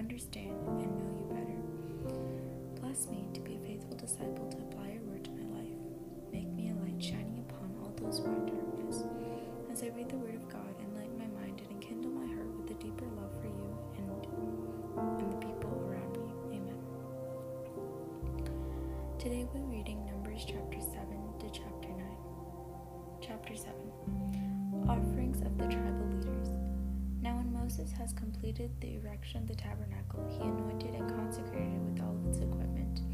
understand and know you better. Bless me to be a faithful disciple to apply your word to my life. Make me a light shining upon all those who are in darkness. As I read the word of God, enlighten my mind and enkindle my heart with a deeper love for you and the people around me. Amen. Today we're reading Numbers chapter 7 to chapter 9. Chapter 7. Offerings of the tribal leaders. Now when Moses has completed the erection of the tabernacle, he anointed and consecrated it with all of its equipment,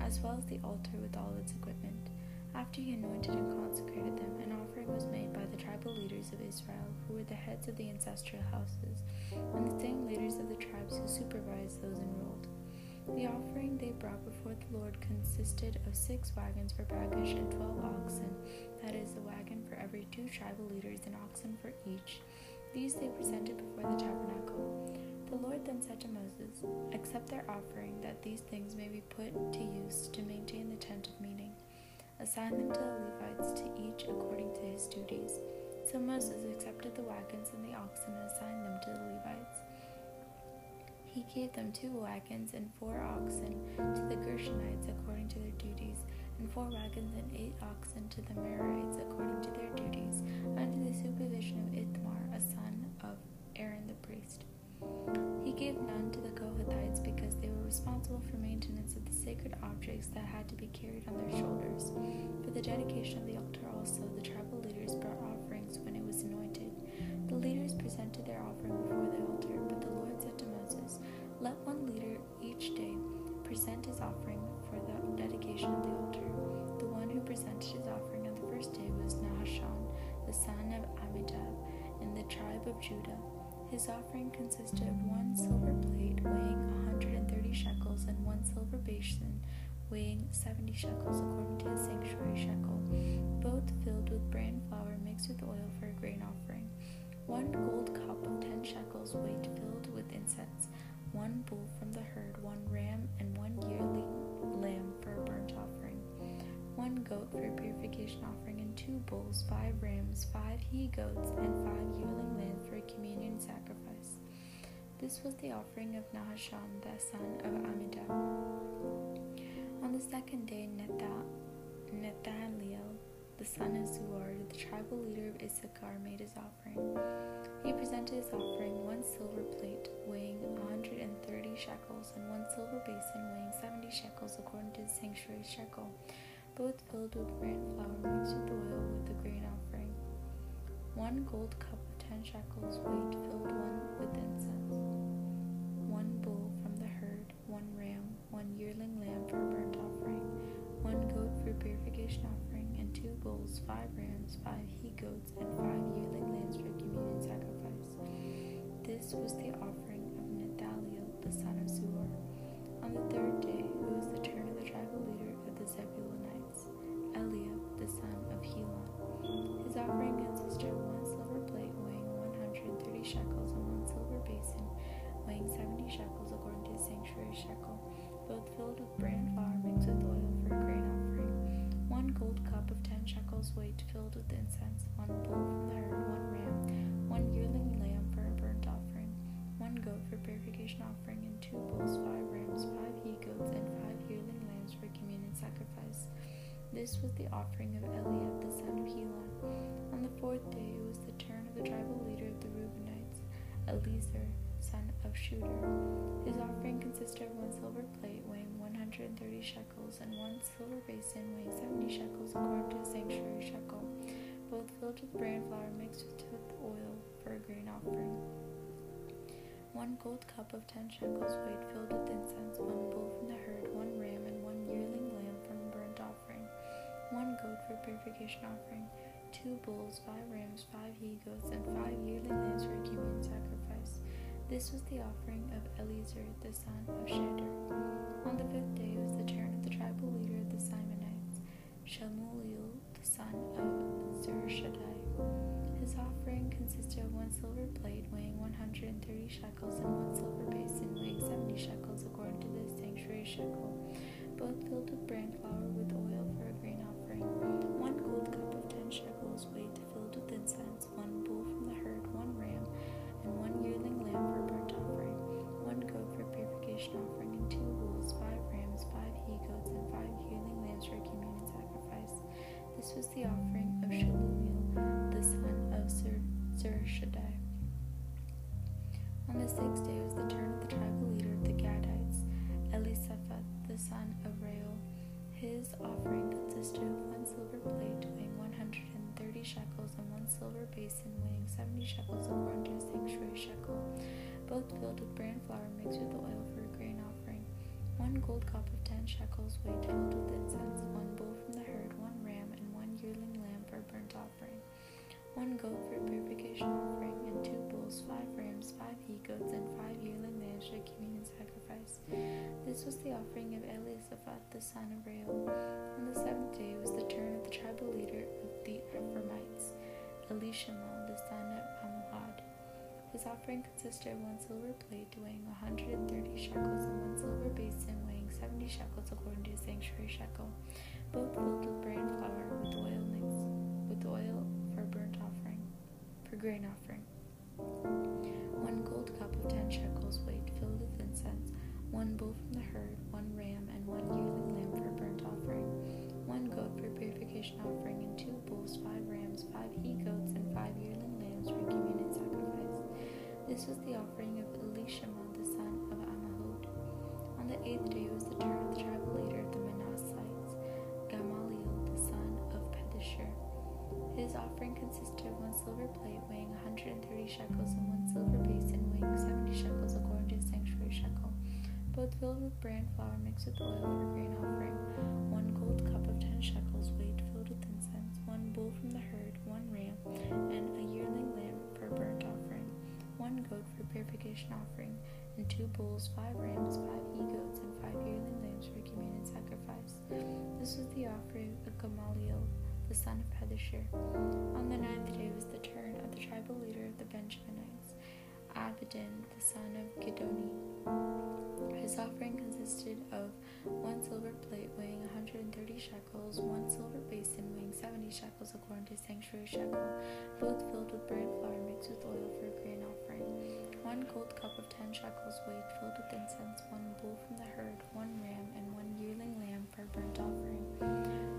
as well as the altar with all of its equipment. After he anointed and consecrated them, an offering was made by the tribal leaders of Israel, who were the heads of the ancestral houses, and the same leaders of the tribes who supervised those enrolled. The offering they brought before the Lord consisted of 6 wagons for baggage and 12 oxen, that is, a wagon for every 2 tribal leaders and oxen for each. These they presented before the tabernacle. The Lord then said to Moses, "Accept their offering, that these things may be put to use to maintain the tent of meeting. Assign them to the Levites, to each according to his duties." So Moses accepted the wagons and the oxen and assigned them to the Levites. He gave them 2 wagons and 4 oxen to the Gershonites according to their duties, and 4 wagons and 8 oxen to the Merarites according to their duties, under the supervision of Ithamar, a son of Aaron the priest. He gave none to the Kohathites because they were responsible for maintenance of the sacred objects that had to be carried on their shoulders. For the dedication of the altar also, the tribal leaders brought offerings when it was anointed. The leaders presented their offering before the altar, but the Lord said to Moses, "Let one leader each day present his offering for the dedication of the altar." The one who presented his offering on the first day was Nahshon, the son of Amidab, in the tribe of Judah. His offering consisted of 1 silver plate weighing 130 shekels and 1 silver basin weighing 70 shekels according to the sanctuary shekel, both filled with bran flour mixed with oil for a grain offering. 1 gold cup of 10 shekels weight filled with incense, 1 bull from the herd, 1 ram, and 1 yearling lamb for a burnt offering, 1 goat for a purification offering, and 2 bulls, 5 rams, 5 he-goats, and 5 yearling lambs for a communion sacrifice. This was the offering of Nahshon, the son of Amidab. On the second day, Nethanel, the son of Zuar, the tribal leader of Issachar, made his offering. He presented his offering, 1 silver plate weighing 130 shekels and 1 silver basin weighing 70 shekels according to the sanctuary shekel, both filled with bran flour mixed with oil with the grain offering. 1 gold cup of 10 shekels weight filled with incense, 1 bull from the herd, 1 ram, 1 yearling lamb for a burnt offering, 1 goat for purification offering, and 2 bulls, 5 rams, 5 he-goats, and 5 yearling lambs for communion sacrifice. This was the offering of Nethanel, the son of Zuar. On the third day, it was the turn of the tribal leader of the Zebulunites, Eliab, the son of Helon. His offering consisted of 1 silver plate weighing 130 shekels and 1 silver basin weighing 70 shekels according to the sanctuary shekel, both filled with bran flour mixed with oil for a grain offering, 1 gold cup of 10 shekels weight filled with incense, 1 bull from the herd, 1 ram, 1 yearling lamb for a burnt offering, 1 goat for purification offering, and 2 bulls, 5 rams, 5 he-goats, and 5 yearling lambs for communion sacrifice. This was the offering of Eliab, the son of Helon. On the fourth day, it was the turn of the tribal leader of the Reubenites, Eliezer, son of Shedeur. His offering consisted of 1 silver plate weighing 130 shekels and 1 silver basin weighing 70 shekels according to the sanctuary shekel, both filled with bran flour mixed with oil for a grain offering. 1 gold cup of 10 shekels weight filled with incense, 1 bull from the herd, 1 ram, and 1 yearling lamb from a burnt offering, 1 goat for purification offering, 2 bulls, 5 rams, 5 he-goats, and 5 yearling lambs for a communion sacrifice. This was the offering of Eliezer, the son of Shadr. On the fifth day was the turn of the tribal leader of the Simonites, Shamuel, the son of Shaddai. His offering consisted of 1 silver plate weighing 130 shekels and 1 silver basin weighing 70 shekels according to the sanctuary shekel, both filled with bran flour with oil for a grain offering, 1 gold cup of 10 shekels weight filled with incense, 1 bull from the herd, 1 ram, and 1 yearling lamb for a burnt offering, 1 goat for 6th day was the turn of the tribal leader of the Gadites, Elisafat, the son of Reuel. His offering consisted of 1 silver plate weighing 130 shekels and 1 silver basin weighing 70 shekels according to the sanctuary shekel, both filled with bran flour mixed with oil for a grain offering, 1 gold cup of 10 shekels weight filled with incense, 1 bull from the herd, 1 ram, and 1 yearling lamb for a burnt offering, 1 goat for a purification offering, and 2 bulls, 5 rams, 5 he-goats, and 5 yearling lambs for a communion sacrifice. This was the offering of Elisaphat, the son of Reuel. On the 7th day was the turn of the tribal leader of the Ephraimites, Elishama, the son of Ammihud. His offering consisted of 1 silver plate weighing 130 shekels and 1 silver basin weighing 70 shekels according to the sanctuary shekel, both filled with bran flour with oil mixed with oil for burnt offering, for grain offering. 1 gold cup of 10 shekels weight filled with incense, 1 bull from the herd, 1 ram, and 1 yearling lamb for a burnt offering, 1 goat for a purification offering, and 2 bulls, 5 rams, 5 he-goats, and 5 yearling lambs for a communion sacrifice. This was the offering of Elishama, the son of Ammihud. On the 8th day was the turn of the tribal leader of the Merarites, Gamaliel, the son of Pedahzur. His offering consisted of 1 silver plate weighing 130 shekels and 1 silver basin weighing 70 shekels according to the sanctuary shekel, both filled with bran flour mixed with oil for grain offering, 1 gold cup of 10 shekels weight filled with incense, 1 bull from the herd, 1 ram, and 1 yearling lamb for a burnt offering, 1 goat for a purification offering, and 2 bulls, 5 rams, 5 he-goats, and 5 yearling lambs for a communion sacrifice. This was the offering of Gamaliel, the son of Pedahzur. On the 9th day was the turn of the tribal leader of the Benjaminites, Abidan, the son of Gidoni. His offering consisted of 1 silver plate weighing 130 shekels, 1 silver basin weighing 70 shekels according to sanctuary shekel, both filled with bran flour mixed with oil for a grain offering, 1 gold cup of 10 shekels weight filled with incense, 1 bull from the herd, 1 ram, and 1 yearling lamb for a burnt offering,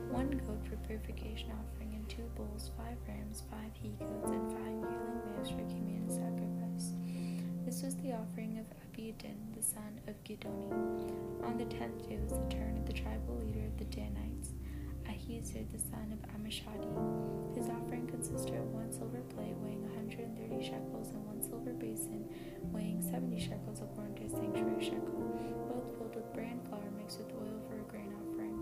1 goat for purification offering, and 2 bulls, 5 rams, 5 he-goats, and 5 yearling lambs for a communion sacrifice. This was the offering of Abidan, the son of Gidoni. On the 10th day was the turn of the tribal leader of the Danites, Ahizur, the son of Ammishaddai. His offering consisted of 1 silver plate weighing 130 shekels and 1 silver basin weighing 70 shekels according to a sanctuary shekel, both filled with bran flour mixed with oil for a grain offering,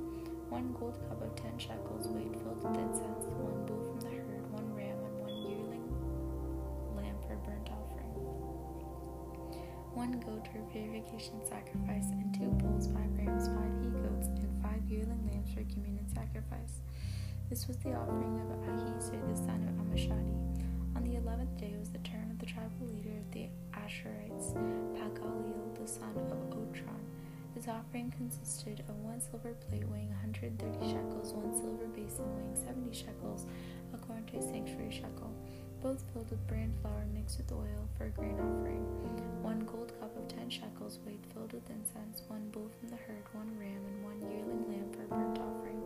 1 gold cup of 10 shekels weight filled with incense, 1 bull from the herd, 1 ram, and 1 yearling lamb for a burnt offering, 1 goat for a purification sacrifice, and 2 bulls, 5 rams, 5 he-goats, and 5 yearling lambs for a communion sacrifice. This was the offering of Ahizur, the son of Ammishaddai. On the 11th day was the turn of the tribal leader of the Asherites, Pagiel, the son of Otron. His offering consisted of 1 silver plate weighing 130 shekels, 1 silver basin weighing 70 shekels, according to a sanctuary shekel, both filled with bran flour mixed with oil for a grain offering, 1 gold cup of 10 shekels weight filled with incense, 1 bull from the herd, 1 ram, and 1 yearling lamb for a burnt offering,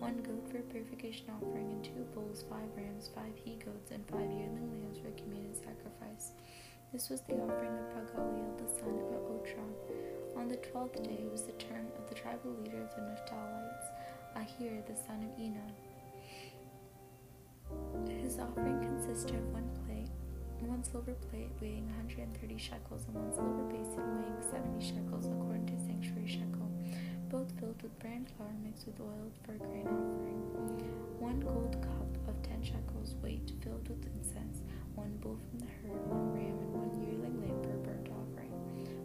1 goat for a purification offering, and 2 bulls, 5 rams, 5 he-goats, and 5 yearling lambs for a communion sacrifice. This was the offering of Pagiel, the son of Otron. On the 12th day was the turn of the tribal leader of the Nephtalites, Ahira, the son of Enon. His offering consisted of 1 silver plate weighing 130 shekels and 1 silver basin weighing 70 shekels according to sanctuary shekel, both filled with bran flour mixed with oil for a grain offering, 1 gold cup of 10 shekels weight filled with incense, 1 bull from the herd, 1 ram, and 1 yearling lamb per burnt offering,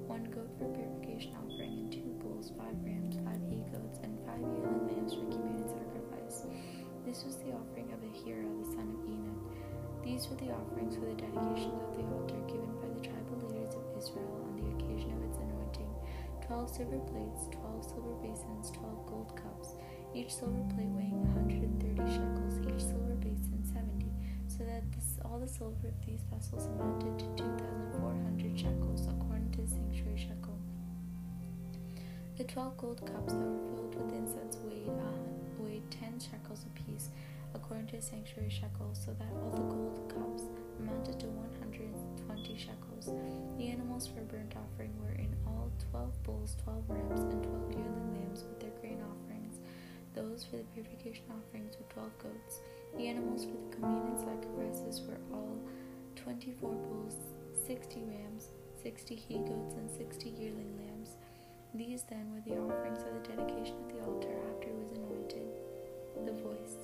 1 goat for purification offering, and 2 bulls, 5 rams, 5 he-goats, and 5 yearling lambs for communion sacrifice. This was the offering of Ahira, the son of Enon. These were the offerings for the dedication of the altar given by the tribal leaders of Israel on the occasion of its anointing: 12 silver plates, 12 silver basins, 12 gold cups, each silver plate weighing 130 shekels, each silver basin 70, so that all the silver of these vessels amounted to 2,400 shekels according to the sanctuary shekel. The 12 gold cups that were filled with incense weighed 10 shekels apiece according to the sanctuary shekel, so that all the gold cups amounted to 120 shekels. The animal animals for burnt offering were in all 12 bulls, 12 rams, and 12 yearling lambs with their grain offerings. Those for the purification offerings were 12 goats. The animals for the communion sacrifices were all 24 bulls, 60 rams, 60 he-goats, and 60 yearling lambs. These then were the offerings of the dedication of the altar after it was anointed. The voice.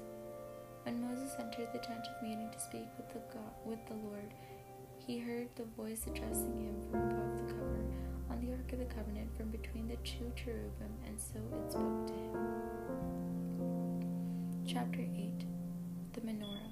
When Moses entered the tent of meeting to speak with the Lord, he heard the voice addressing him from above the cover, on the Ark of the Covenant, from between the two cherubim, and so it spoke to him. Chapter 8. The Menorah.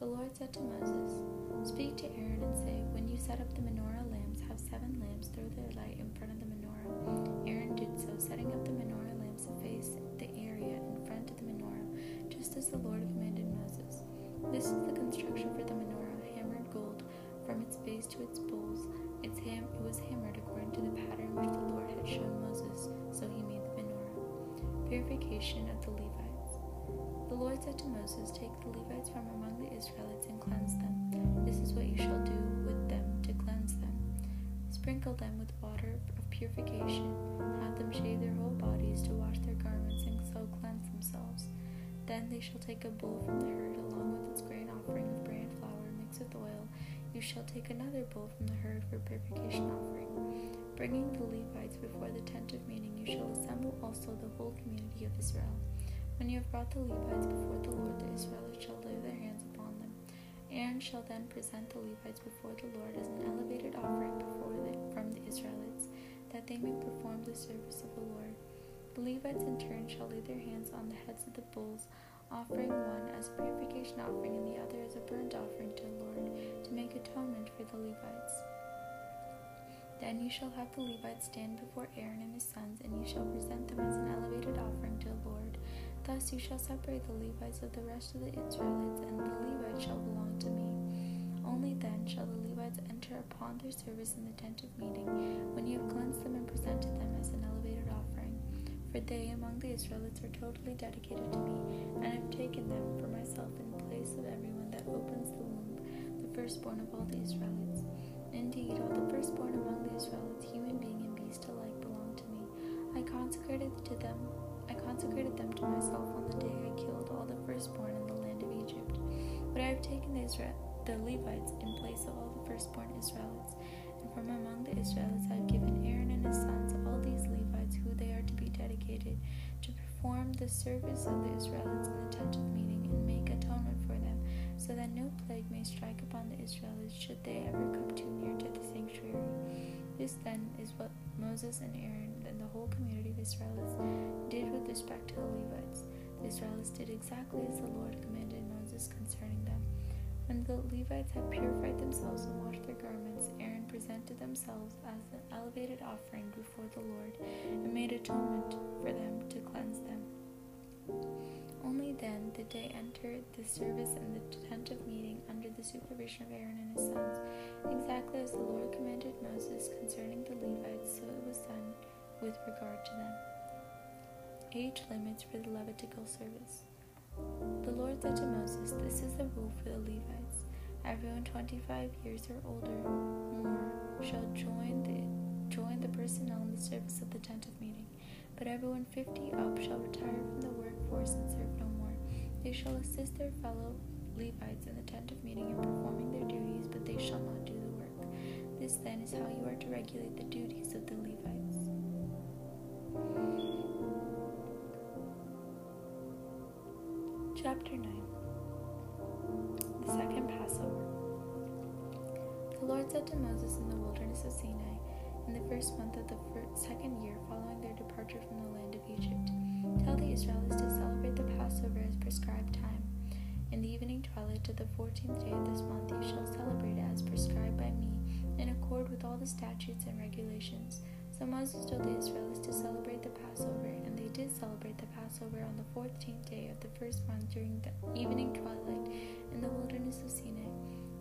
The Lord said to Moses, "Speak to Aaron and say, when you set up the menorah lamps, have 7 lamps throw their light in front of the menorah." Aaron did so, setting up the menorah lamps to face the area in front of the menorah, just as the Lord commanded Moses. This is the construction for the menorah, hammered gold from its base to its bowls. It was hammered according to the pattern which the Lord had shown Moses, so he made the menorah. Purification of the Levites. The Lord said to Moses, "Take the Levites from among the Israelites and cleanse them. This is what you shall do with them to cleanse them. Sprinkle them with water of purification. Have them shave their whole bodies to wash their garments and so cleanse themselves. Then they shall take a bull from the herd along with its grain offering of bran flour mixed with oil. You shall take another bull from the herd for purification offering. Bringing the Levites before the tent of meeting, you shall assemble also the whole community of Israel. When you have brought the Levites before the Lord, the Israelites shall lay their hands upon them. Aaron shall then present the Levites before the Lord as an elevated offering from the Israelites, that they may perform the service of the Lord. The Levites in turn shall lay their hands on the heads of the bulls, offering one as a purification offering and the other as a burnt offering to the Lord, to make atonement for the Levites. Then you shall have the Levites stand before Aaron and his sons, and you shall present them as an elevated offering to the Lord. Thus you shall separate the Levites of the rest of the Israelites, and the Levites shall belong to me. Only then shall the Levites enter upon their service in the tent of meeting, when you have cleansed them and presented them as an elevated offering. For they among the Israelites are totally dedicated to me, and I have taken them for myself in place of everyone that opens the womb, the firstborn of all the Israelites. Indeed, all the firstborn among the Israelites, human being and beast alike, belong to me. I consecrated them to myself on the day I killed all the firstborn in the land of Egypt. But I have taken the Levites in place of all the firstborn Israelites, and from among the Israelites I have given Aaron and his sons all these Levites, who they are to be dedicated to perform the service of the Israelites in the tent of meeting and make atonement for them, so that no plague may strike upon the Israelites should they ever come too near to the sanctuary. This then is what Moses and Aaron and the whole community of Israelites did with respect to the Levites. The Israelites did exactly as the Lord commanded Moses concerning them. When the Levites had purified themselves and washed their garments, Aaron presented themselves as an elevated offering before the Lord and made atonement for them to cleanse them. Only then did they enter the service in the tent of meeting under the supervision of Aaron and his sons, exactly as the Lord commanded Moses concerning the Levites, so it was done with regard to them. Age limits for the Levitical service. The Lord said to Moses, "This is the rule for the Levites. Everyone 25 years or more shall join the personnel in the service of the tent of meeting. But everyone 50 up shall retire from the workforce and serve no more. They shall assist their fellow Levites in the tent of meeting in performing their duties, but they shall not do the work. This then is how you are to regulate the duties of the Levites." Chapter 9. The Second Passover. The Lord said to Moses in the wilderness of Sinai, in the first month of the second year following their departure from the land of Egypt, "Tell the Israelites to celebrate the Passover as prescribed time. In the evening twilight to the 14th day of this month you shall celebrate it as prescribed by me, in accord with all the statutes and regulations." So Moses told the Israelites to celebrate the Passover, and they did celebrate the Passover on the 14th day of the first month during the evening twilight in the wilderness of Sinai.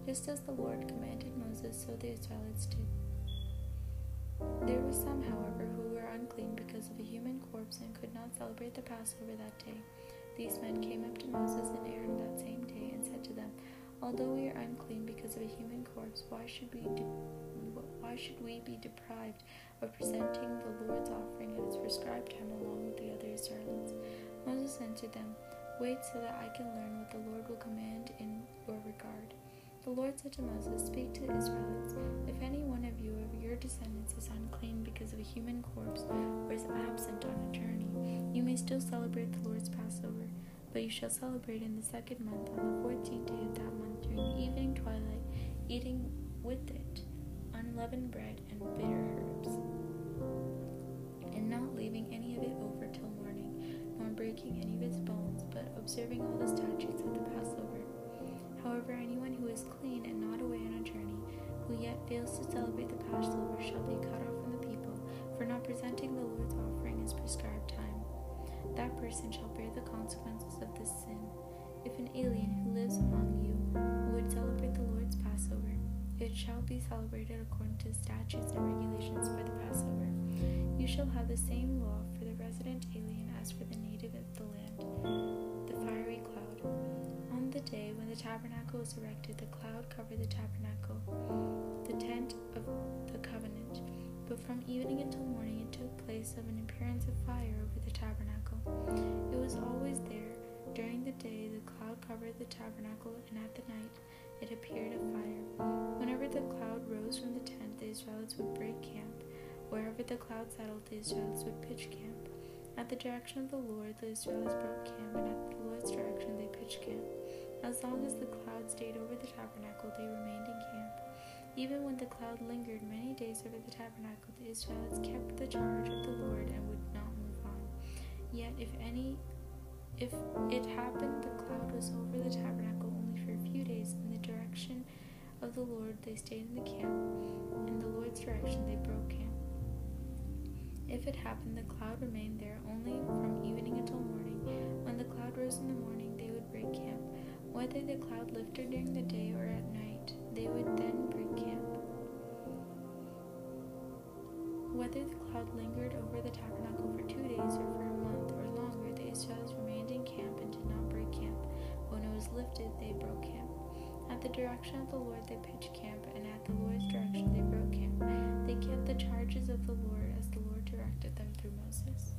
Just as the Lord commanded Moses, so the Israelites did. There were some, however, who were unclean because of a human corpse and could not celebrate the Passover that day. These men came up to Moses and Aaron that same day and said to them, "Although we are unclean because of a human corpse, why should we do? Why why should we be deprived of presenting the Lord's offering as prescribed him along with the other Israelites? Moses answered them, Wait so that I can learn what the Lord will command in your regard. The Lord said to Moses, Speak to the Israelites, If any one of you of your descendants is unclean because of a human corpse or is absent on a journey, you may still celebrate the Lord's Passover, but you shall celebrate in the second month on the 14th day of that month during the evening twilight, eating with it unleavened bread and bitter herbs, and not leaving any of it over till morning, nor breaking any of its bones, but observing all the statutes of the Passover. However, anyone who is clean and not away on a journey, who yet fails to celebrate the Passover, shall be cut off from the people for not presenting the Lord's offering as prescribed time. That person shall bear the consequences of this sin. If an alien who lives among you would celebrate the Lord's Passover, it shall be celebrated according to the statutes and regulations for the Passover. You shall have the same law for the resident alien as for the native of the land. The fiery cloud. On the day when the tabernacle was erected, the cloud covered the tabernacle, the tent of the covenant. But from evening until morning it took place of an appearance of fire over the tabernacle. It was always there. During the day the cloud covered the tabernacle, and at the night it appeared a fire. Whenever the cloud rose from the tent, the Israelites would break camp. Wherever the cloud settled, the Israelites would pitch camp. At the direction of the Lord, the Israelites broke camp, and at the Lord's direction they pitched camp. As long as the cloud stayed over the tabernacle, they remained in camp. Even when the cloud lingered many days over the tabernacle, the Israelites kept the charge of the Lord and would not move on. Yet if it happened the cloud was over the tabernacle only for a few days, in the direction of the Lord they stayed in the camp, in the Lord's direction they broke camp. If it happened the cloud remained there only from evening until morning, when the cloud rose in the morning they would break camp. Whether the cloud lifted during the day or at night, they would then break camp. Whether the cloud lingered over the tabernacle for 2 days or for a month or longer, the Israelites remained in camp and did not break camp. When it was lifted, they broke camp. At the direction of the Lord they pitched camp, and at the Lord's direction they broke camp. They kept the charges of the Lord as the Lord directed them through Moses.